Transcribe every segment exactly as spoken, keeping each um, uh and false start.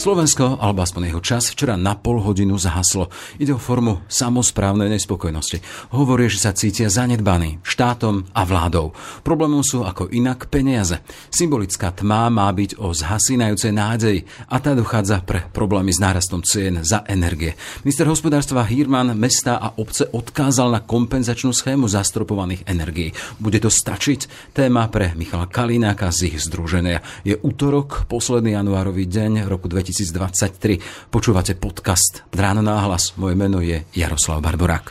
Slovensko, alebo aspoň jeho čas, včera na pol hodinu zahaslo. Ide o formu samosprávnej nespokojnosti. Hovorí, že sa cítia zanedbaní štátom a vládou. Problémom sú ako inak peniaze. Symbolická tma má byť o zhasínajúcej nádeji a tá dochádza pre problémy s nárastom cien za energie. Minister hospodárstva Hirman mesta a obce odkázal na kompenzačnú schému zastropovaných energií. Bude to stačiť? Téma pre Michala Kaliňáka z ich združenia. Je útorok, posledný januárový deň roku dvetisícdvadsaťtri. Počúvate podcast Ráno nahlas. Moje meno je Jaroslav Barborák.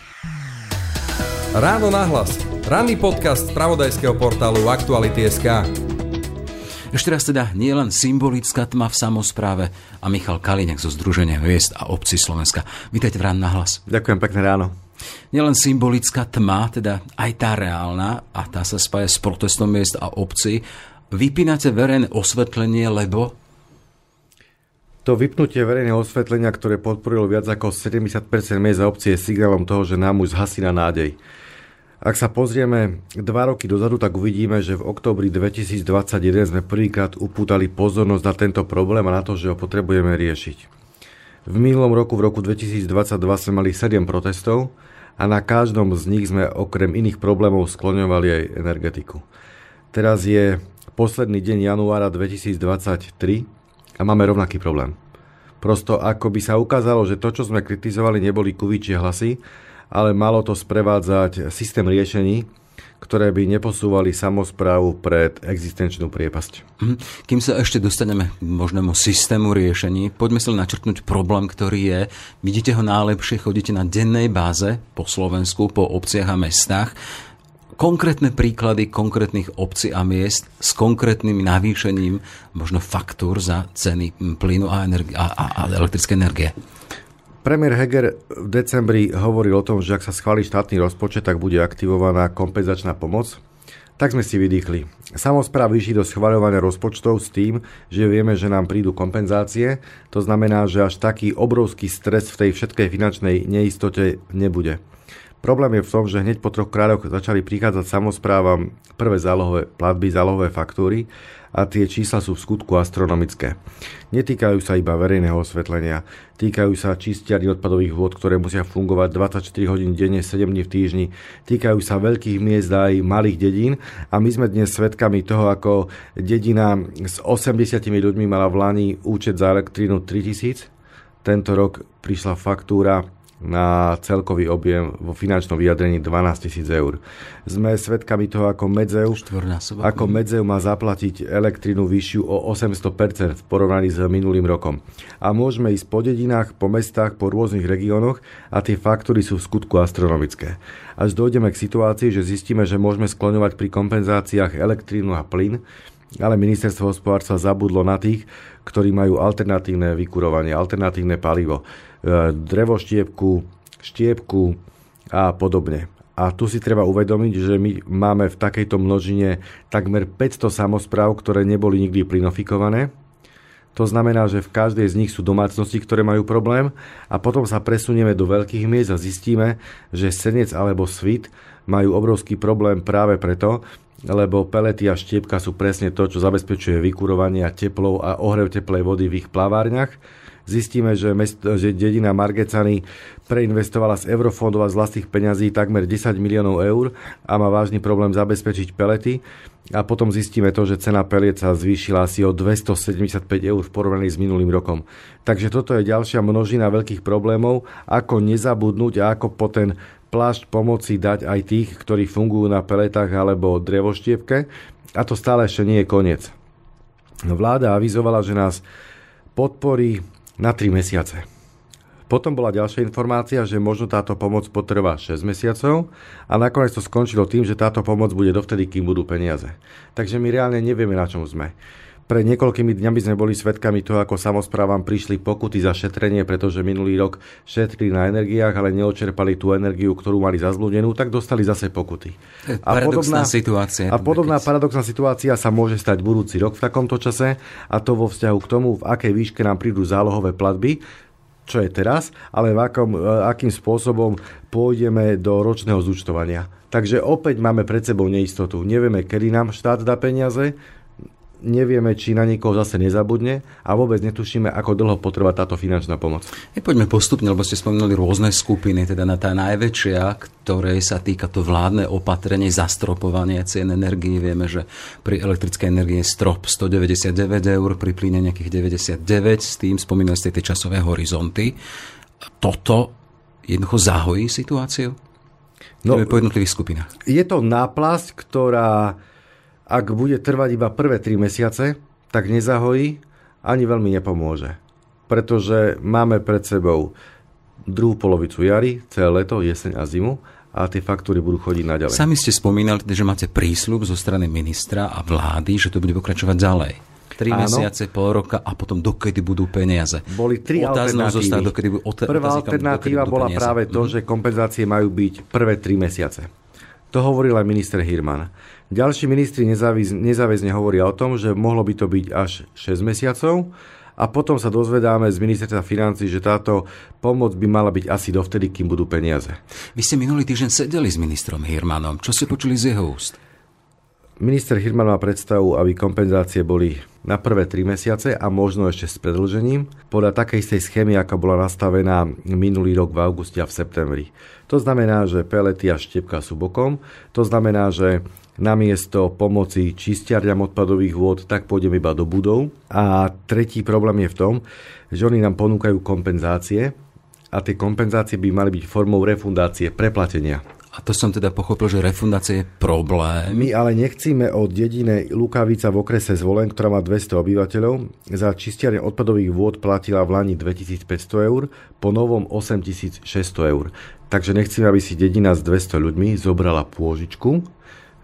Ráno nahlas. Ranný podcast z spravodajského portálu Aktuality.sk. Ešte raz teda nie len symbolická tma v samospráve a Michal Kaliňák zo Združenia Miest a obci Slovenska. Vítajte v Ráno nahlas. Ďakujem, pekné ráno. Nielen symbolická tma, teda aj tá reálna, a tá sa spája s protestom miest a obci. Vypínate verejné osvetlenie, lebo to vypnutie verejného osvetlenia, ktoré podporilo viac ako sedemdesiat percent miest a obcí, je signálom toho, že nám už zhasína nádej. Ak sa pozrieme dva roky dozadu, tak uvidíme, že v októbri dvetisícdvadsaťjeden sme prvýkrát upútali pozornosť na tento problém a na to, že ho potrebujeme riešiť. V minulom roku, v roku dvetisícdvadsaťdva, sme mali sedem protestov a na každom z nich sme okrem iných problémov skloňovali aj energetiku. Teraz je posledný deň januára dvetisícdvadsaťtri a máme rovnaký problém. Prosto ako by sa ukázalo, že to, čo sme kritizovali, neboli kuvičie hlasy, ale malo to sprevádzať systém riešení, ktoré by neposúvali samosprávu pred existenčnú priepasť. Kým sa ešte dostaneme k možnému systému riešení, poďme sa načrtnúť problém, ktorý je. Vidíte ho najlepšie, chodíte na dennej báze po Slovensku, po obciach a mestách. Konkrétne príklady konkrétnych obcí a miest s konkrétnym navýšením možno faktúr za ceny plynu a, energi- a, a, a elektrické energie. Premiér Heger v decembri hovoril o tom, že ak sa schválí štátny rozpočet, tak bude aktivovaná kompenzačná pomoc. Tak sme si vydýchli. Samosprávy išli do schvaľovania rozpočtov s tým, že vieme, že nám prídu kompenzácie. To znamená, že až taký obrovský stres v tej všetkej finančnej neistote nebude. Problém je v tom, že hneď po troch kráľoch začali prichádzať samosprávam prvé zálohové platby, zálohové faktúry a tie čísla sú v skutku astronomické. Netýkajú sa iba verejného osvetlenia, týkajú sa čistiarní odpadových vôd, ktoré musia fungovať dvadsaťštyri hodín denne, sedem dní v týždni, týkajú sa veľkých miest a aj malých dedín a my sme dnes svedkami toho, ako dedina s osemdesiatimi ľuďmi mala v Lani účet za elektrínu tritisíc, tento rok prišla faktúra na celkový objem vo finančnom vyjadrení dvanásťtisíc eur. Sme svedkami toho, ako Medzeu, ako Medzeu má zaplatiť elektrinu vyššiu o osemsto percent v porovnaní s minulým rokom. A môžeme ísť po dedinách, po mestách, po rôznych regiónoch a tie faktory sú v skutku astronomické. Až dojdeme k situácii, že zistíme, že môžeme skloňovať pri kompenzáciách elektrínu a plyn, ale ministerstvo hospodárstva zabudlo na tých, ktorí majú alternatívne vykurovanie, alternatívne palivo, drevoštiepku, štiepku a podobne. A tu si treba uvedomiť, že my máme v takejto množine takmer päťsto samospráv, ktoré neboli nikdy plynofikované. To znamená, že v každej z nich sú domácnosti, ktoré majú problém a potom sa presunieme do veľkých miest a zistíme, že Senec alebo Svit majú obrovský problém práve preto, lebo pelety a štiepka sú presne to, čo zabezpečuje vykurovanie a teplov a ohrev teplej vody v ich plavárňach. Zistíme, že, mest, že dedina Margecany preinvestovala z eurofondov a z vlastných peňazí takmer desať miliónov eur a má vážny problém zabezpečiť pelety. A potom zistíme to, že cena peliet sa zvýšila asi o dvestosedemdesiatpäť eur v porovnaní s minulým rokom. Takže toto je ďalšia množina veľkých problémov, ako nezabudnúť a ako po ten plášť pomoci dať aj tých, ktorí fungujú na peletách alebo drevoštiepke. A to stále ešte nie je koniec. Vláda avizovala, že nás podporí na tri mesiace. Potom bola ďalšia informácia, že možno táto pomoc potrvá šesť mesiacov a nakoniec to skončilo tým, že táto pomoc bude dovtedy, kým budú peniaze. Takže my reálne nevieme, na čom sme. Pred niekoľkými dňami sme boli svedkami toho, ako samosprávam prišli pokuty za šetrenie, pretože minulý rok šetrili na energiách, ale neočerpali tú energiu, ktorú mali zazblúdenú, tak dostali zase pokuty. A podobná situácia. A podobná paradoxná situácia sa môže stať budúci rok v takomto čase, a to vo vzťahu k tomu, v akej výške nám prídu zálohové platby, čo je teraz, ale v akom, akým spôsobom pôjdeme do ročného zúčtovania. Takže opäť máme pred sebou neistotu. Nevieme, kedy nám štát dá peniaze, nevieme, či na niekoho zase nezabudne a vôbec netušíme, ako dlho potrvá táto finančná pomoc. My poďme postupne, lebo ste spomínali rôzne skupiny, teda na tá najväčšia, ktorej sa týka to vládne opatrenie, zastropovanie cien energií. Vieme, že pri elektrickej energii je strop stodeväťdesiatdeväť eur, pri plyne nejakých deväťdesiatdeväť, s tým spomínali ste tie časové horizonty. Toto jednoducho zahojí situáciu? No, to je po jednotlivých skupinách. Je to náplasť, ktorá ak bude trvať iba prvé tri mesiace, tak nezahojí, ani veľmi nepomôže. Pretože máme pred sebou druhú polovicu jary, celé leto, jeseň a zimu a tie faktúry budú chodiť naďalej. Sami ste spomínali, že máte prísľub zo strany ministra a vlády, že to bude pokračovať ďalej. tri Áno. mesiace, pol roka a potom dokedy budú peniaze. Boli tri alternatívy. Zostať, dokedy budú, ota- Prvá otázka, alternatíva bola peniaze. Práve to, mm-hmm. že kompenzácie majú byť prvé tri mesiace. To hovoril aj minister Hirman. Ďalší ministri nezáväzne hovoria o tom, že mohlo by to byť až šesť mesiacov a potom sa dozvedáme z ministerstva financií, že táto pomoc by mala byť asi dovtedy, kým budú peniaze. Vy ste minulý týždeň sedeli s ministrom Hirmanom. Čo ste počuli z jeho úst? Minister Hirman má predstavu, aby kompenzácie boli na prvé tri mesiace a možno ešte s predĺžením podľa takej istej schémy, ako bola nastavená minulý rok v auguste a v septembri. To znamená, že pelety a štiepka sú bokom. To znamená, že namiesto pomoci čistiarňam odpadových vôd, tak pôjdeme iba do budov. A tretí problém je v tom, že oni nám ponúkajú kompenzácie a tie kompenzácie by mali byť formou refundácie, preplatenia. A to som teda pochopil, že refundácia je problém. My ale nechcíme od dediny Lukavica v okrese Zvolen, ktorá má dvesto obyvateľov, za čistiarne odpadových vôd platila v lani dvetisícpäťsto eur, po novom osemtisícšesťsto eur. Takže nechceme, aby si dedina s dvesto ľuďmi zobrala pôžičku,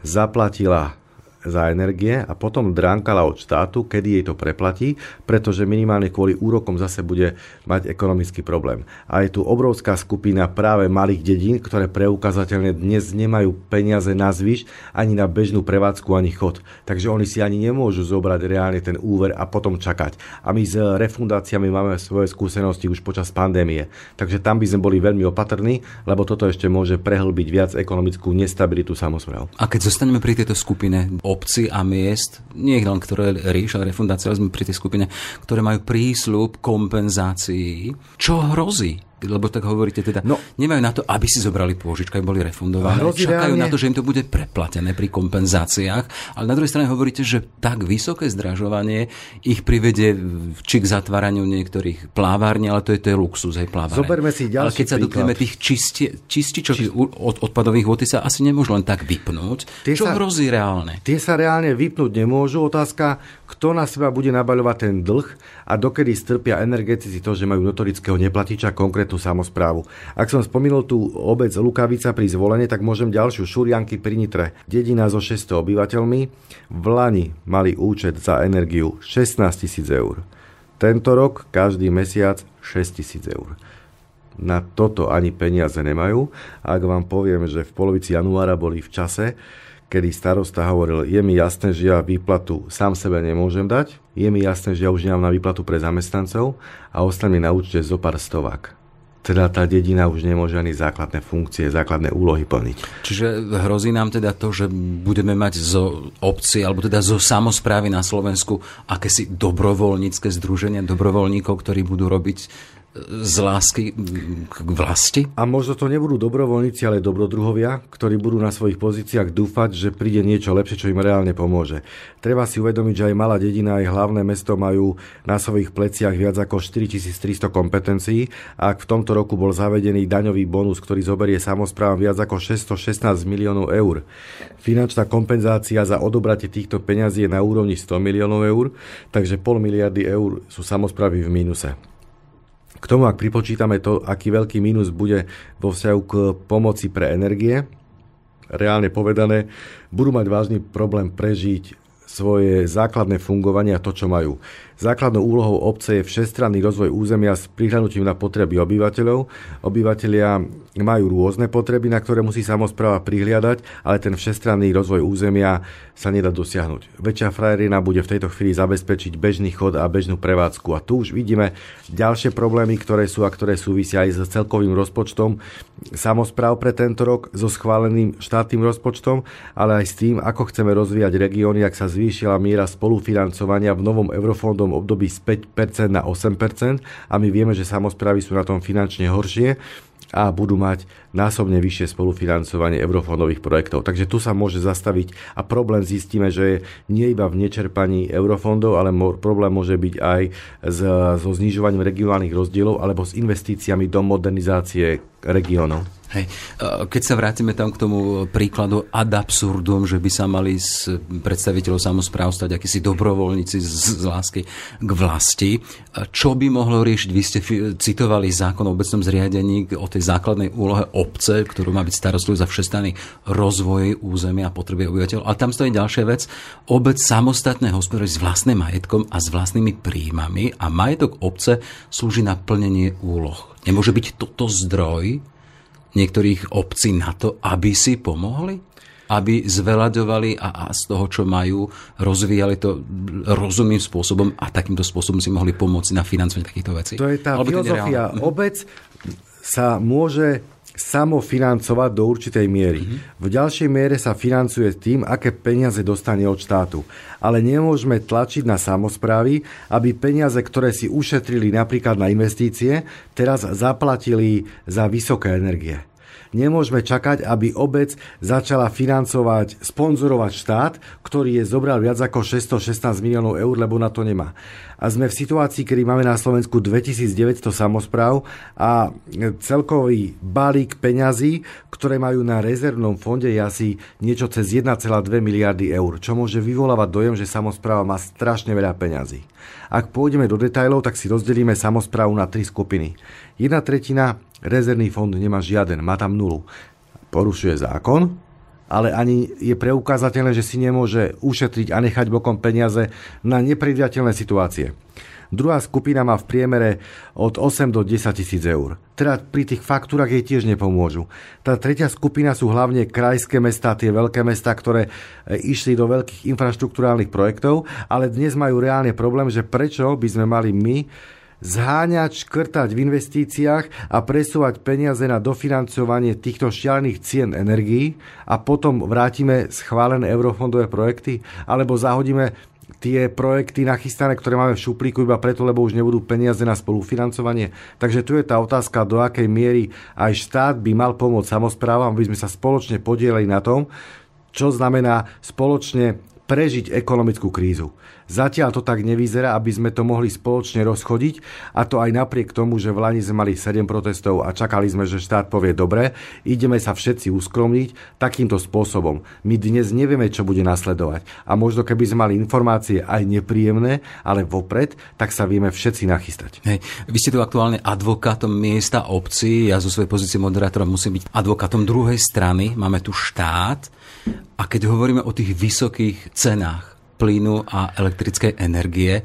zaplatila za energie a potom dránkala od štátu, kedy jej to preplatí, pretože minimálne kvôli úrokom zase bude mať ekonomický problém. A je tu obrovská skupina práve malých dedín, ktoré preukazateľne dnes nemajú peniaze na zvyš, ani na bežnú prevádzku, ani chod. Takže oni si ani nemôžu zobrať reálne ten úver a potom čakať. A my s refundáciami máme svoje skúsenosti už počas pandémie. Takže tam by sme boli veľmi opatrní, lebo toto ešte môže prehlbiť viac ekonomickú nestabilitu samospráv. A keď zostaneme pri tejto skupine obci a miest, nie len ktoré riešia refundácie, ale sme pri tej skupine, ktoré majú prísľub kompenzácií. Čo hrozí? Lebo tak hovoríte teda, no, nemajú na to, aby si zobrali pôžičku, aby boli refundované. Čakajú na to, že im to bude preplatené pri kompenzáciách. Ale na druhej strane hovoríte, že tak vysoké zdražovanie ich privedie či k zatváraniu niektorých plávární, ale to je, to je luxus, hej, plávárne. Zoberme si ďalší príklad. Ale keď sa dotkneme tých čistie, čističok Čist... od odpadových vôd, sa asi nemôžu len tak vypnúť. Tie Čo sa, hrozí reálne? Tie sa reálne vypnúť nemôžu. Otázka, kto na seba bude nabaľovať ten dlh a dokedy strpia energetici to, že majú notorického neplatiča, konkrétne samosprávu. Ak som spomenul tú obec Lukavica pri Zvolene, tak môžem ďalšiu, Šúrianky pri Nitre. Dedina so šesťsto obyvateľmi v lani mali účet za energiu šestnásťtisíc eur. Tento rok každý mesiac šesťtisíc eur. Na toto ani peniaze nemajú. Ak vám poviem, že v polovici januára boli v čase, kedy starosta hovoril, je mi jasné, že ja výplatu sám sebe nemôžem dať, je mi jasné, že ja už nemám na výplatu pre zamestnancov a ostane na účte zo pár stovák. Teda tá dedina už nemôže ani základné funkcie, základné úlohy plniť. Čiže hrozí nám teda to, že budeme mať zo obci, alebo teda zo samosprávy na Slovensku akési dobrovoľnícke združenie dobrovoľníkov, ktorí budú robiť z lásky k vlasti? A možno to nebudú dobrovoľníci, ale dobrodruhovia, ktorí budú na svojich pozíciách dúfať, že príde niečo lepšie, čo im reálne pomôže. Treba si uvedomiť, že aj malá dedina, aj hlavné mesto majú na svojich pleciach viac ako štyritisíctristo kompetencií. Ak v tomto roku bol zavedený daňový bonus, ktorý zoberie samosprávam viac ako šesťstošestnásť miliónov eur. Finančná kompenzácia za odobratie týchto peňazí je na úrovni sto miliónov eur, takže pol miliardy eur sú samosprávy v mínuse. K tomu, ak pripočítame to, aký veľký mínus bude vo vzťahu k pomoci pre energie, reálne povedané, budú mať vážny problém prežiť svoje základné fungovanie a to, čo majú. Základnou úlohou obce je všestranný rozvoj územia s prihľadnutím na potreby obyvateľov. Obyvatelia majú rôzne potreby, na ktoré musí samospráva prihliadať, ale ten všestranný rozvoj územia sa nedá dosiahnuť. Väčšia frajerina bude v tejto chvíli zabezpečiť bežný chod a bežnú prevádzku. A tu už vidíme ďalšie problémy, ktoré sú a ktoré súvisia aj s celkovým rozpočtom samospráv pre tento rok, so schváleným štátnym rozpočtom, ale aj s tým, ako chceme rozvíjať regióny, ak sa zvýšila miera spolufinancovania v novom eurofondom období z päť percent na osem percent a my vieme, že samosprávy sú na tom finančne horšie a budú mať násobne vyššie spolufinancovanie eurofondových projektov. Takže tu sa môže zastaviť a problém zistíme, že je nie iba v nečerpaní eurofondov, ale mo- problém môže byť aj s, so znižovaním regionálnych rozdielov alebo s investíciami do modernizácie regiónov. Hej. Keď sa vrátime tam k tomu príkladu ad absurdum, že by sa mali z predstaviteľov samospráv stať akísi dobrovoľníci z, z lásky k vlasti, čo by mohlo riešiť? Vy ste citovali zákon o obecnom zriadení o tej základnej úlohe obce, ktorú má byť starostlivá za všestranný rozvoj územia a potreby obyvateľov. Ale tam stojí ďalšia vec. Obec samostatne hospodárov s vlastným majetkom a s vlastnými príjmami a majetok obce slúži na plnenie úloh. Nemôže byť toto zdroj niektorých obcí na to, aby si pomohli, aby zveľaďovali a, a z toho, čo majú, rozvíjali to rozumným spôsobom a takýmto spôsobom si mohli pomôcť na financovanie takýchto vecí. To je tá Alebo filozofia. Je Obec sa môže samofinancovať do určitej miery. Mm-hmm. V ďalšej miere sa financuje tým, aké peniaze dostane od štátu. Ale nemôžeme tlačiť na samosprávy, aby peniaze, ktoré si ušetrili napríklad na investície, teraz zaplatili za vysoké energie. Nemôžeme čakať, aby obec začala financovať, sponzorovať štát, ktorý je zobral viac ako šesťstošestnásť miliónov eur, lebo na to nemá. A sme v situácii, kedy máme na Slovensku dvetisícdeväťsto samospráv a celkový balík peňazí, ktoré majú na rezervnom fonde, je asi niečo cez jeden celá dve miliardy eur, čo môže vyvolávať dojem, že samospráva má strašne veľa peňazí. Ak pôjdeme do detailov, tak si rozdelíme samosprávu na tri skupiny. Jedna tretina rezervný fond nemá žiaden, má tam nulu. Porušuje zákon, ale ani je preukázateľné, že si nemôže ušetriť a nechať bokom peniaze na nepredvidateľné situácie. Druhá skupina má v priemere od osem do desaťtisíc eur. Teda pri tých faktúrach jej tiež nepomôžu. Tá tretia skupina sú hlavne krajské mestá, tie veľké mestá, ktoré išli do veľkých infraštruktúrálnych projektov, ale dnes majú reálne problém, že prečo by sme mali my zháňať, škrtať v investíciách a presúvať peniaze na dofinancovanie týchto šialených cien energií a potom vrátime schválené eurofondové projekty alebo zahodíme tie projekty nachystané, ktoré máme v šuplíku iba preto, lebo už nebudú peniaze na spolufinancovanie. Takže tu je tá otázka, do akej miery aj štát by mal pomôcť samosprávam, aby sme sa spoločne podielali na tom, čo znamená spoločne prežiť ekonomickú krízu. Zatiaľ to tak nevyzerá, aby sme to mohli spoločne rozchodiť a to aj napriek tomu, že v Lani sme mali sedem protestov a čakali sme, že štát povie dobre, ideme sa všetci uskromniť takýmto spôsobom. My dnes nevieme, čo bude nasledovať a možno keby sme mali informácie aj nepríjemné, ale vopred, tak sa vieme všetci nachystať. Hej, vy ste tu aktuálne advokátom miesta obci, ja zo svojej pozície moderátora musím byť advokátom druhej strany, máme tu štát a keď hovoríme o tých vysokých cenách plynu a elektrickej energie.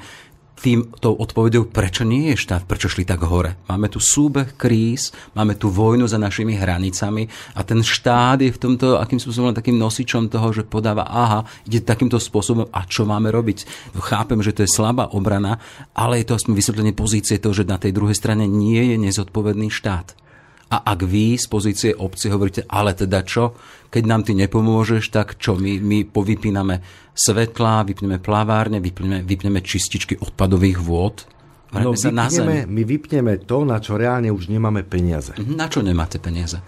Tým tou odpoveďou, prečo nie je štát, prečo šli tak hore. Máme tu súbeh kríz, máme tu vojnu za našimi hranicami a ten štát je v tomto akým spôsobom takým nosičom toho, že podáva, aha, ide takýmto spôsobom a čo máme robiť. Chápem, že to je slabá obrana, ale je to aspoň vysvetlenie pozície toho, že na tej druhej strane nie je nezodpovedný štát. A ak vy z pozície obci hovoríte, ale teda čo, keď nám ty nepomôžeš, tak čo, my, my povypíname svetlá, vypneme plavárne, vypneme, vypneme čističky odpadových vôd. No, vypneme, my vypneme to, na čo reálne už nemáme peniaze. Na čo nemáte peniaze?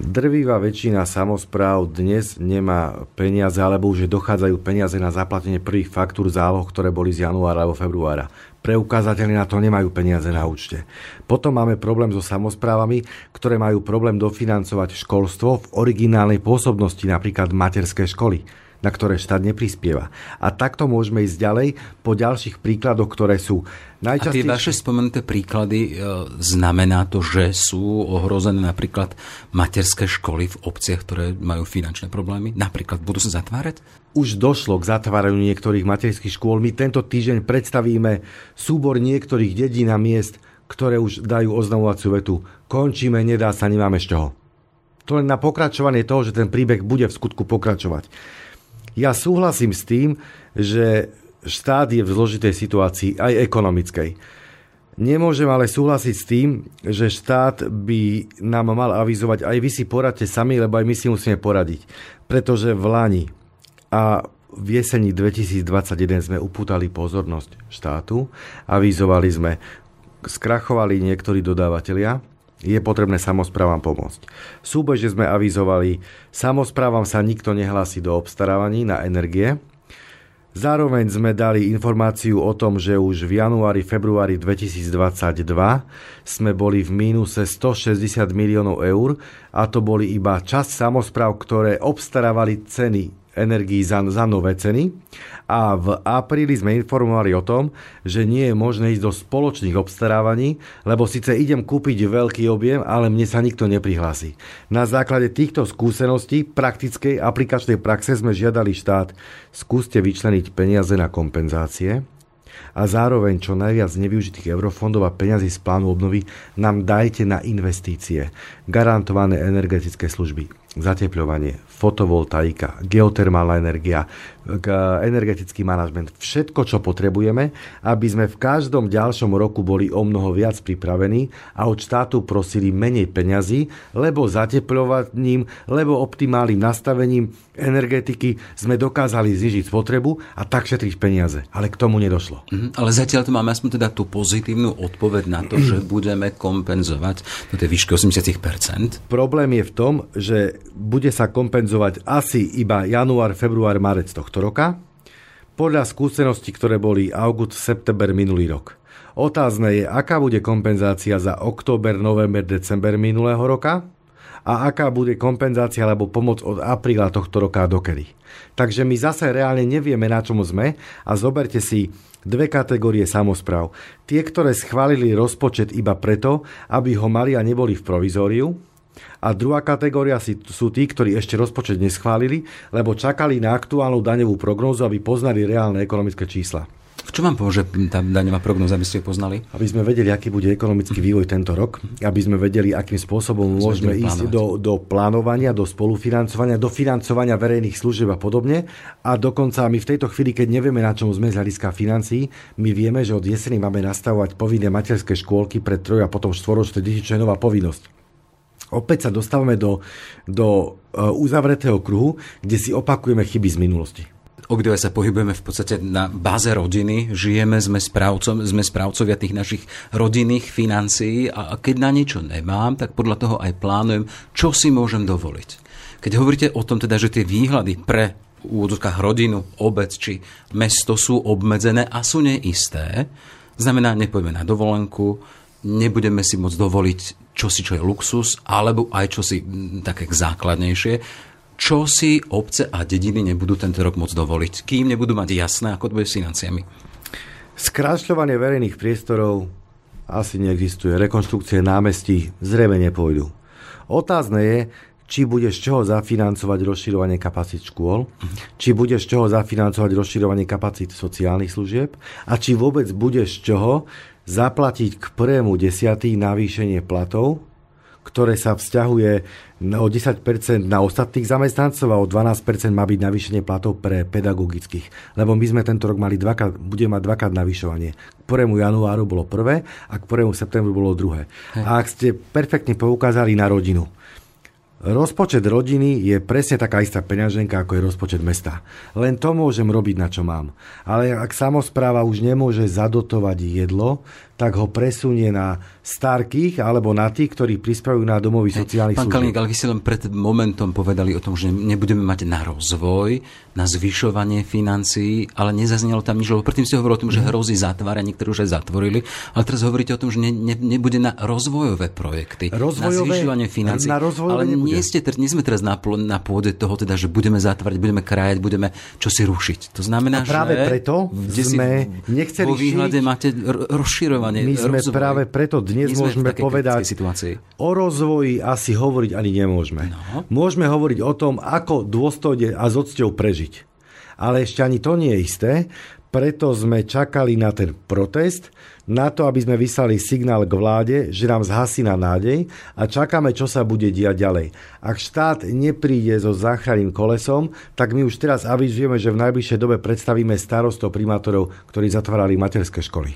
Drvivá väčšina samospráv dnes nemá peniaze, alebo už dochádzajú peniaze na zaplatenie prvých faktúr záloh, ktoré boli z januára alebo februára. Preukázateľne na to nemajú peniaze na účte. Potom máme problém so samosprávami, ktoré majú problém dofinancovať školstvo v originálnej pôsobnosti, napríklad materské školy. na ktoré štát neprispieva. A takto môžeme ísť ďalej po ďalších príkladoch, ktoré sú najčastejšie. A tie vaše spomenuté príklady, znamená to, že sú ohrozené napríklad materské školy v obciach, ktoré majú finančné problémy? Napríklad budú sa zatvárať? Už došlo k zatváraniu niektorých materských škôl. My tento týždeň predstavíme súbor niektorých dedín a miest, ktoré už dajú oznamovaciu vetu. Končíme, nedá sa, nemáme z čoho. To len na pokračovanie toho, že ten príbeh bude v skutku pokračovať. Ja súhlasím s tým, že štát je v zložitej situácii, aj ekonomickej. Nemôžem ale súhlasiť s tým, že štát by nám mal avizovať, aj vy si poradte sami, lebo aj my si musíme poradiť. Pretože v lani a v jeseni dvetisícdvadsaťjeden sme upútali pozornosť štátu, avizovali sme, skrachovali niektorí dodávateľia, je potrebné samosprávam pomôcť. Súbežne sme avizovali, samosprávam sa nikto nehlási do obstarávaní na energie. Zároveň sme dali informáciu o tom, že už v januári, februári dvetisícdvadsaťdva sme boli v mínuse stošesťdesiat miliónov eur a to boli iba časť samospráv, ktoré obstarávali ceny energií za, za nové ceny, a v apríli sme informovali o tom, že nie je možné ísť do spoločných obstarávaní, lebo síce idem kúpiť veľký objem, ale mne sa nikto neprihlási. Na základe týchto skúseností praktickej aplikačnej praxe sme žiadali štát, skúste vyčleniť peniaze na kompenzácie a zároveň čo najviac nevyužitých eurofondov a peňazí z plánu obnovy nám dajte na investície, garantované energetické služby, zatepľovanie, fotovoltaika, geotermálna energia, energetický manažment, všetko, čo potrebujeme, aby sme v každom ďalšom roku boli o mnoho viac pripravení a od štátu prosili menej peňazí, lebo zatepľovaním, lebo optimálnym nastavením energetiky sme dokázali znižiť spotrebu a tak šetriť peniaze. Ale k tomu nedošlo. Mm, ale zatiaľ to máme aspoň teda tú pozitívnu odpoveď na to, že budeme kompenzovať do tej výšky osemdesiat percent. Problém je v tom, že bude sa kompenzovať asi iba január, február, marec tohto roka podľa skúseností, ktoré boli august, september minulý rok. Otázne je, aká bude kompenzácia za október, november, december minulého roka a aká bude kompenzácia alebo pomoc od apríla tohto roka dokedy. Takže my zase reálne nevieme, na čom sme, a zoberte si dve kategórie samospráv. Tie, ktoré schválili rozpočet iba preto, aby ho mali a neboli v provizóriu. A druhá kategória sú tí, ktorí ešte rozpočet neschválili, lebo čakali na aktuálnu daňovú prognózu, aby poznali reálne ekonomické čísla. V čom vám pomôže tá daňová prognóza, aby ste ju poznali? Aby sme vedeli, aký bude ekonomický vývoj tento rok, aby sme vedeli, akým spôsobom môžeme ísť do, do plánovania, do spolufinancovania, do financovania verejných služieb a podobne. A dokonca my v tejto chvíli, keď nevieme, na čom sme z hľadiska financií, my vieme, že od jeseni máme nastavovať povinné materské škôlky pre troj a potom štvoročné deti, čo je nová povinnosť. Opäť sa dostávame do, do uzavretého kruhu, kde si opakujeme chyby z minulosti. Obdobie sa pohybujeme v podstate na báze rodiny, žijeme, sme, správcom, sme správcovia tých našich rodinných financií a keď na niečo nemám, tak podľa toho aj plánujem, čo si môžem dovoliť. Keď hovoríte o tom teda, že tie výhľady pre úvodzovkách rodinu, obec či mesto sú obmedzené a sú neisté, znamená, nepojme na dovolenku, nebudeme si môcť dovoliť čosi, čo je luxus, alebo aj čosi také základnejšie, čo si obce a dediny nebudú tento rok môcť dovoliť, kým nebudú mať jasné, ako to bude s financiami. Skrášľovanie verejných priestorov asi neexistuje. Rekonštrukcie námestí zrejme nepôjdu. Otázne je, či bude z čoho zafinancovať rozširovanie kapacít škôl, či bude z čoho zafinancovať rozširovanie kapacít sociálnych služieb a či vôbec bude z čoho zaplatiť k prvému desiatý navýšenie platov, ktoré sa vzťahuje o desať percent na ostatných zamestnancov a o dvanásť percent má byť navýšenie platov pre pedagogických. Lebo my sme tento rok mali dvakrát, budeme mať dvakrát navýšovanie. K prvému januáru bolo prvé a k prvému septembru bolo druhé. Hej. A ak ste perfektne poukázali na rodinu, rozpočet rodiny je presne taká istá peňaženka, ako je rozpočet mesta. Len to môžem robiť, na čo mám. Ale ak samospráva už nemôže zadotovať jedlo, tak ho presunie na starkých alebo na tých, ktorí prispravujú na domovy sociálnych služieb. Pán Kaliňák, ale vy ste len pred momentom povedali o tom, že nebudeme mať na rozvoj, na zvyšovanie financií, ale nezaznelo tam nič, lebo predtým ste hovorili o tom, že hrozí zatváranie, ktoré už aj zatvorili, ale teraz hovoríte o tom, že ne, ne, nebude na rozvojové projekty, rozvojové, na zvyšovanie financií, ale nie, ste, nie sme teraz na, na pôde toho, teda, že budeme zatvárať, budeme krájať, budeme čosi rušiť. To znamená, že... A práve že preto sme nechceli vo výhľade šiť, máte rozširovanie. My sme rozvoj, práve preto dnes môžeme povedať o rozvoji asi hovoriť ani nemôžeme. No. Môžeme hovoriť o tom, ako dôstojne a s odsťou prežiť. Ale ešte ani to nie je isté, preto sme čakali na ten protest, na to, aby sme vyslali signál k vláde, že nám zhasína nádej a čakáme, čo sa bude diať ďalej. Ak štát nepríde so záchranným kolesom, tak my už teraz avizujeme, že v najbližšej dobe predstavíme starostov, primátorov, ktorí zatvárali materské školy.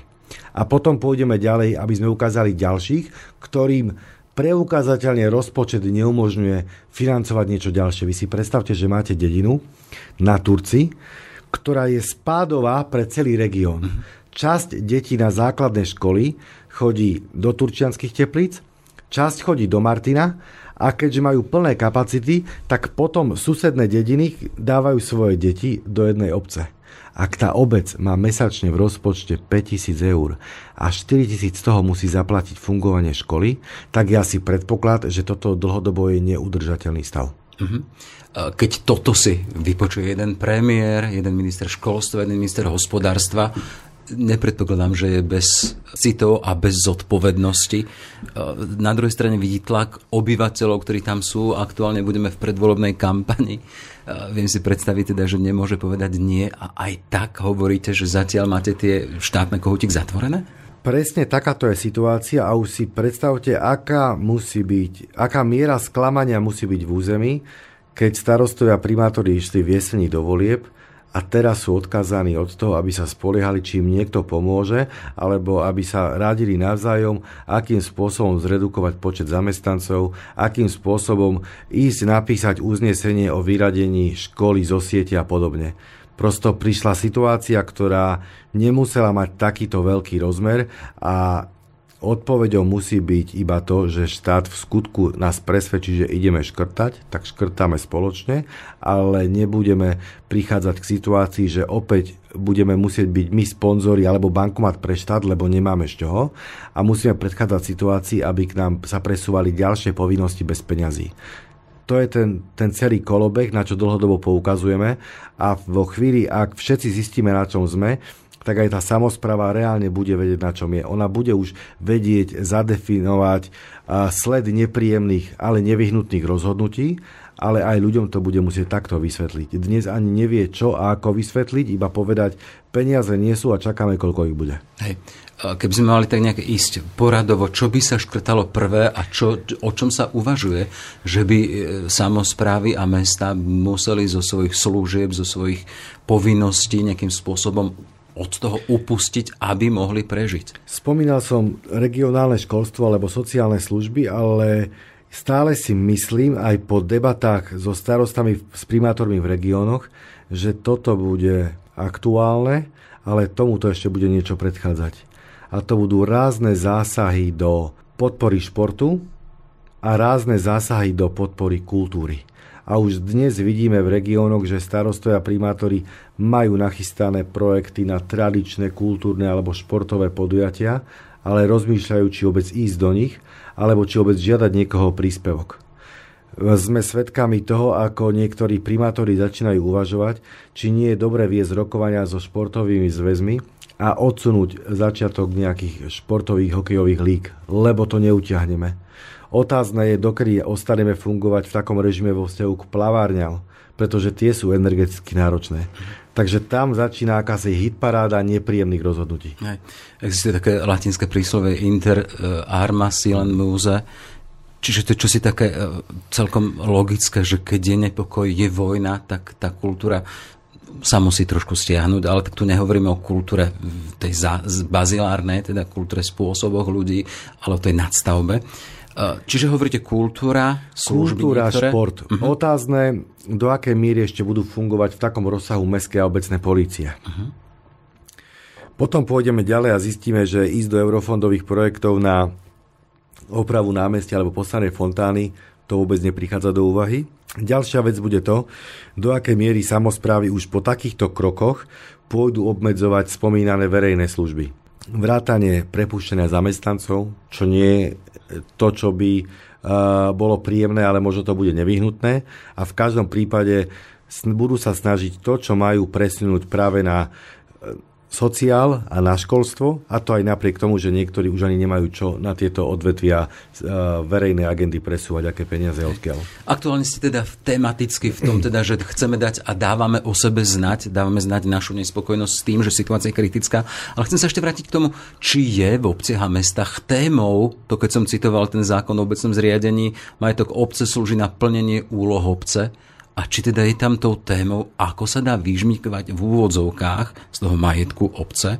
A potom pôjdeme ďalej, aby sme ukázali ďalších, ktorým preukázateľne rozpočet neumožňuje financovať niečo ďalšie. Vy si predstavte, že máte dedinu na Turci, ktorá je spádová pre celý región. Časť detí na základnej školy chodí do Turčianskych Teplíc, časť chodí do Martina a keďže majú plné kapacity, tak potom susedné dediny dávajú svoje deti do jednej obce. Ak tá obec má mesačne v rozpočte päťtisíc eur a štyritisíc z toho musí zaplatiť fungovanie školy, tak je asi predpoklad, že toto dlhodobo je neudržateľný stav. Keď toto si vypočuje jeden premiér, jeden minister školstva, jeden minister hospodárstva, nepredpokladám, že je bez citov a bez zodpovednosti. Na druhej strane vidí tlak obyvateľov, ktorí tam sú. Aktuálne budeme v predvolebnej kampani. Viem si predstaviť teda, že nemôže povedať nie a aj tak hovoríte, že zatiaľ máte tie štátne kohútik zatvorené? Presne takáto je situácia a už si predstavte, aká musí byť, aká miera sklamania musí byť v území, keď starostovia primátori išli v jeseni do volieb a teraz sú odkazaní od toho, aby sa spoliehali, či im niekto pomôže, alebo aby sa radili navzájom, akým spôsobom zredukovať počet zamestnancov, akým spôsobom ísť napísať uznesenie o vyradení školy zo siete a podobne. Prosto prišla situácia, ktorá nemusela mať takýto veľký rozmer a odpoveďou musí byť iba to, že štát v skutku nás presvedčí, že ideme škrtať, tak škrtáme spoločne, ale nebudeme prichádzať k situácii, že opäť budeme musieť byť my sponzori alebo bankomat pre štát, lebo nemáme z čoho a musíme predchádzať situácii, aby k nám sa presúvali ďalšie povinnosti bez peňazí. To je ten, ten celý kolobeh, na čo dlhodobo poukazujeme a vo chvíli, ak všetci zistíme, na čom sme, tak aj tá samospráva reálne bude vedieť, na čom je. Ona bude už vedieť zadefinovať sled nepríjemných, ale nevyhnutných rozhodnutí, ale aj ľuďom to bude musieť takto vysvetliť. Dnes ani nevie, čo a ako vysvetliť, iba povedať, peniaze nie sú a čakáme, koľko ich bude. Hej. Keby sme mali tak nejak ísť poradovo, čo by sa škrtalo prvé a čo, o čom sa uvažuje, že by samosprávy a mestá museli zo svojich služieb, zo svojich povinností nejakým spôsobom od toho upustiť, aby mohli prežiť? Spomínal som regionálne školstvo alebo sociálne služby, ale stále si myslím aj po debatách so starostami, s primátormi v regiónoch, že toto bude aktuálne, ale tomuto ešte bude niečo predchádzať. A to budú rázne zásahy do podpory športu a rázne zásahy do podpory kultúry. A už dnes vidíme v regiónoch, že starostovia a primátori majú nachystané projekty na tradičné, kultúrne alebo športové podujatia, ale rozmýšľajú, či vôbec ísť do nich, alebo či vôbec žiadať niekoho príspevok. Sme svedkami toho, ako niektorí primátori začínajú uvažovať, či nie je dobre viesť rokovania so športovými zväzmi a odsunúť začiatok nejakých športových hokejových líg, lebo to neutiahneme. Otázne je, dokedy ostaneme fungovať v takom režime vo vzťahu k plavárňam, pretože tie sú energeticky náročné. Takže tam začína akási hitparáda nepríjemných rozhodnutí. Hej. Existuje také latinské príslovie inter arma silent musa. Čiže to je čosi také celkom logické, že keď je nepokoj, je vojna, tak tá kultúra sa musí trošku stiahnuť, ale tak tu nehovoríme o kultúre tej bazilárnej, teda kultúre spôsoboch ľudí, ale o tej nadstavbe. Čiže hovoríte kultúra, služby, kultúra, niektoré? Šport. Uh-huh. Otázne, do akej míry ešte budú fungovať v takom rozsahu mestské a obecné polície. Uh-huh. Potom pôjdeme ďalej a zistíme, že ísť do eurofondových projektov na opravu námestia alebo postavené fontány, to vôbec neprichádza do úvahy. Ďalšia vec bude to, do akej miery samosprávy už po takýchto krokoch pôjdu obmedzovať spomínané verejné služby. Vrátanie prepuštených zamestnancov, čo nie je to, čo by bolo príjemné, ale možno to bude nevyhnutné. A v každom prípade budú sa snažiť to, čo majú, presunúť práve na sociál a na školstvo, a to aj napriek tomu, že niektorí už ani nemajú čo na tieto odvetvia verejnej agendy presúvať, aké peniaze odkiaľ. Aktuálne ste teda tematicky v tom, teda, že chceme dať a dávame o sebe znať, dávame znať našu nespokojnosť s tým, že situácia je kritická. Ale chcem sa ešte vrátiť k tomu, či je v obciach a mestách témou, to keď som citoval ten zákon o obecnom zriadení, majetok obce slúži na plnenie úloh obce. A či teda je tam tou témou, ako sa dá vyžmýkvať v úvodzovkách z toho majetku obce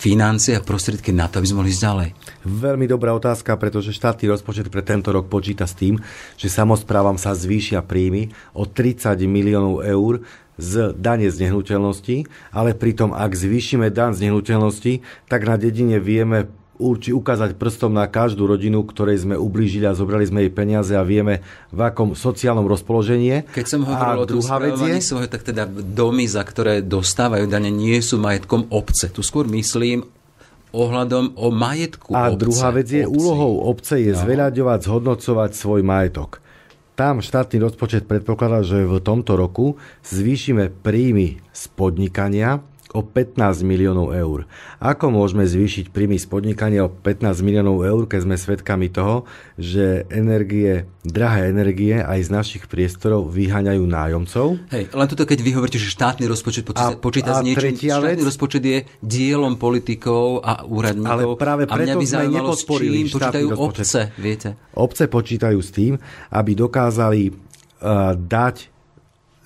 financie a prostriedky na to, aby sme mohli ísť ďalej? Veľmi dobrá otázka, pretože štátny rozpočet pre tento rok počíta s tým, že samosprávam sa zvýšia príjmy o tridsať miliónov eur z dane z nehnuteľnosti, ale pritom, ak zvýšime daň z nehnuteľnosti, tak na dedine vieme určite ukázať prstom na každú rodinu, ktorej sme ublížili a zobrali sme jej peniaze, a vieme, v akom sociálnom rozpoložení. Keď som hovoril o tom správovaní svojho, tak teda domy, za ktoré dostávajú dane, nie sú majetkom obce. Tu skôr myslím ohľadom o majetku a obce. A druhá vec je, obci. Úlohou obce je no. zveľaďovať, zhodnocovať svoj majetok. Tam štátny rozpočet predpokladá, že v tomto roku zvýšime príjmy z podnikania o pätnásť miliónov eur. Ako môžeme zvýšiť príjmy z podnikania o pätnásť miliónov eur, keď sme svedkami toho, že energie, drahé energie aj z našich priestorov vyháňajú nájomcov? Hej, len toto, keď vy hovoríte, že štátny rozpočet počíta, a, počíta a s niečím, štátny vec, rozpočet je dielom politikov a úradníkov. Ale práve preto sme nepodporili štátny rozpočet. Obce, viete? Obce počítajú s tým, aby dokázali uh, dať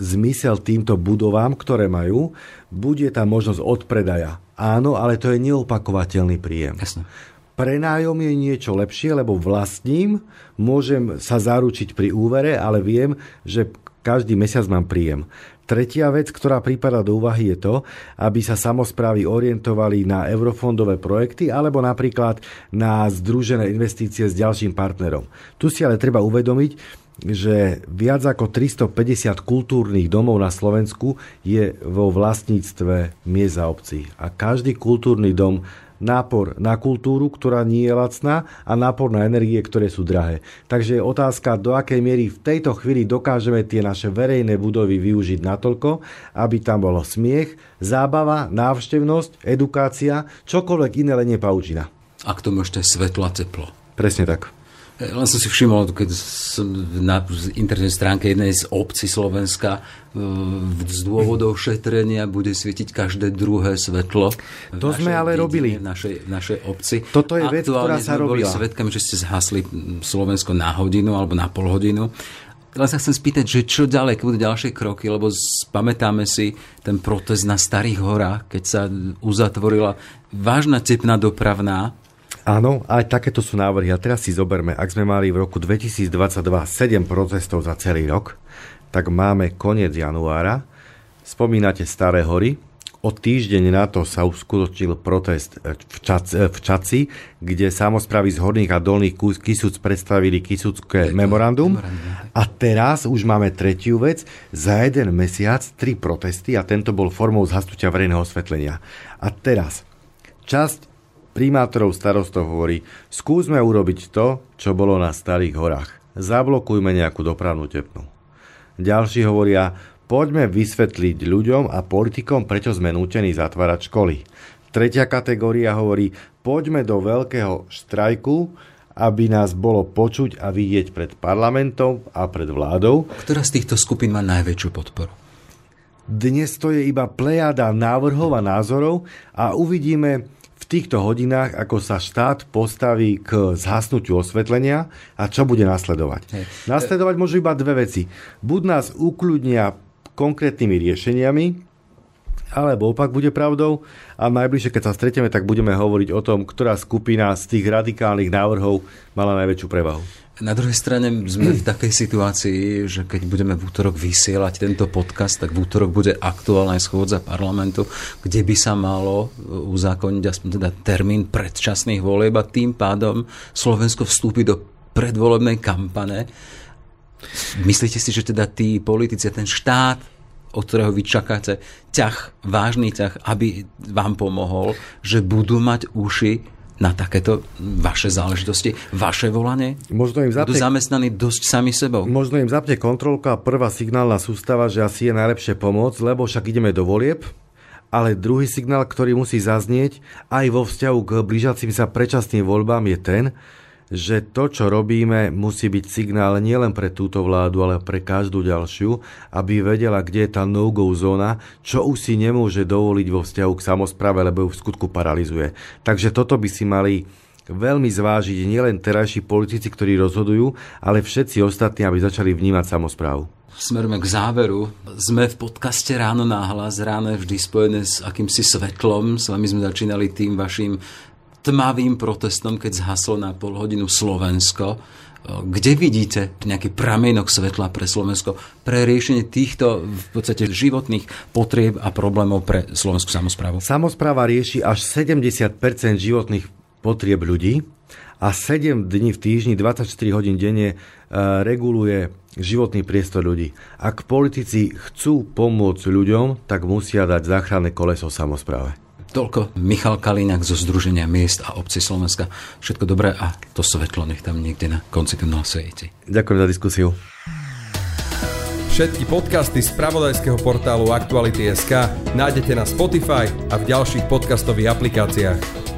zmysel týmto budovám, ktoré majú. Bude tam možnosť odpredaja. Áno, ale to je neopakovateľný príjem. Jasne. Prenájom je niečo lepšie, lebo vlastním môžem sa zaručiť pri úvere, ale viem, že každý mesiac mám príjem. Tretia vec, ktorá pripadá do úvahy, je to, aby sa samosprávy orientovali na eurofondové projekty alebo napríklad na združené investície s ďalším partnerom. Tu si ale treba uvedomiť, že viac ako tristopäťdesiat kultúrnych domov na Slovensku je vo vlastníctve miest a obcí. A každý kultúrny dom, nápor na kultúru, ktorá nie je lacná, a nápor na energie, ktoré sú drahé. Takže je otázka, do akej miery v tejto chvíli dokážeme tie naše verejné budovy využiť natoľko, aby tam bolo smiech, zábava, návštevnosť, edukácia, čokoľvek iné, len nie paučina. A k tomu ešte svetlo a teplo. Presne tak. Len som si všimol, keď som na internetovej stránke jednej z obcí Slovenska, z dôvodov šetrenia bude svietiť každé druhé svetlo. To sme ale robili. V našej, v našej obci. Toto je vec, ktorá sa robila. Aktuálne sme boli svedkami, že ste zhasli Slovensko na hodinu alebo na pol hodinu. Len sa chcem spýtať, že čo ďalej, keď budú ďalšie kroky, lebo pamätáme si ten protest na Starých horách, keď sa uzatvorila vážna tepná dopravná. Áno, aj takéto sú návrhy. A teraz si zoberme, ak sme mali v roku dvetisícdvadsaťdva sedem protestov za celý rok, tak máme koniec januára. Spomínate Staré hory. O týždeň na to sa uskutočnil protest v, Čac, v Čaci, kde samosprávy z horných a dolných Kysúc predstavili Kysucké memorandum. A teraz už máme tretiu vec. Za jeden mesiac tri protesty, a tento bol formou zhasnutia verejného osvetlenia. A teraz časť primátorov, starostov hovorí, skúsme urobiť to, čo bolo na Starých horách. Zablokujme nejakú dopravnú tepnu. Ďalší hovoria, poďme vysvetliť ľuďom a politikom, prečo sme nútení zatvárať školy. Tretia kategória hovorí, poďme do veľkého štrajku, aby nás bolo počuť a vidieť pred parlamentom a pred vládou. Ktorá z týchto skupín má najväčšiu podporu? Dnes to je iba plejada návrhov a názorov a uvidíme v týchto hodinách, ako sa štát postaví k zhasnutiu osvetlenia a čo bude nasledovať. Hej. Nasledovať môžu iba dve veci. Buď nás ukľudnia konkrétnymi riešeniami, alebo opak bude pravdou, a najbližšie, keď sa stretieme, tak budeme hovoriť o tom, ktorá skupina z tých radikálnych návrhov mala najväčšiu prevahu. Na druhej strane sme v takej situácii, že keď budeme v útorok vysielať tento podcast, tak v útorok bude aktuálna schôdza parlamentu, kde by sa malo uzákoniť aspoň teda termín predčasných volieb, a tým pádom Slovensko vstúpi do predvolebnej kampane. Myslíte si, že teda tí politici a ten štát, od ktorého vy čakáte ťah, vážny ťah, aby vám pomohol, že budú mať uši na takéto vaše záležitosti, vaše volanie? Možno im zapne... Budú zamestnaní dosť sami sebou. Možno im zapne kontrolka a prvá signálna sústava, že asi je najlepšie pomôcť, lebo však ideme do volieb. Ale druhý signál, ktorý musí zaznieť aj vo vzťahu k blížiacim sa predčasným voľbám, je ten, že to, čo robíme, musí byť signál nielen pre túto vládu, ale pre každú ďalšiu, aby vedela, kde je tá no-go zóna, čo už si nemôže dovoliť vo vzťahu k samospráve, lebo ju v skutku paralizuje. Takže toto by si mali veľmi zvážiť nielen terajší politici, ktorí rozhodujú, ale všetci ostatní, aby začali vnímať samosprávu. Smerujeme k záveru. Sme v podcaste Ráno náhlas, ráno vždy spojené s akýmsi svetlom. S vami sme začínali tým vašim tmavým protestom, keď zhaslo na pol hodinu Slovensko. Kde vidíte nejaký pramienok svetla pre Slovensko, pre riešenie týchto v podstate životných potrieb a problémov pre slovenskú samosprávu? Samospráva rieši až sedemdesiat percent životných potrieb ľudí a sedem dní v týždni, dvadsaťštyri hodín denne reguluje životný priestor ľudí. Ak politici chcú pomôcť ľuďom, tak musia dať záchranné koleso samospráve. Toľko Michal Kaliňák zo Združenia miest a obci Slovenska. Všetko dobré a to svetlo nech tam niekde na konci tunela svieti. Ďakujem za diskusiu. Všetky podcasty z spravodajského portálu Aktuality bodka es ká nájdete na Spotify a v ďalších podcastových aplikáciách.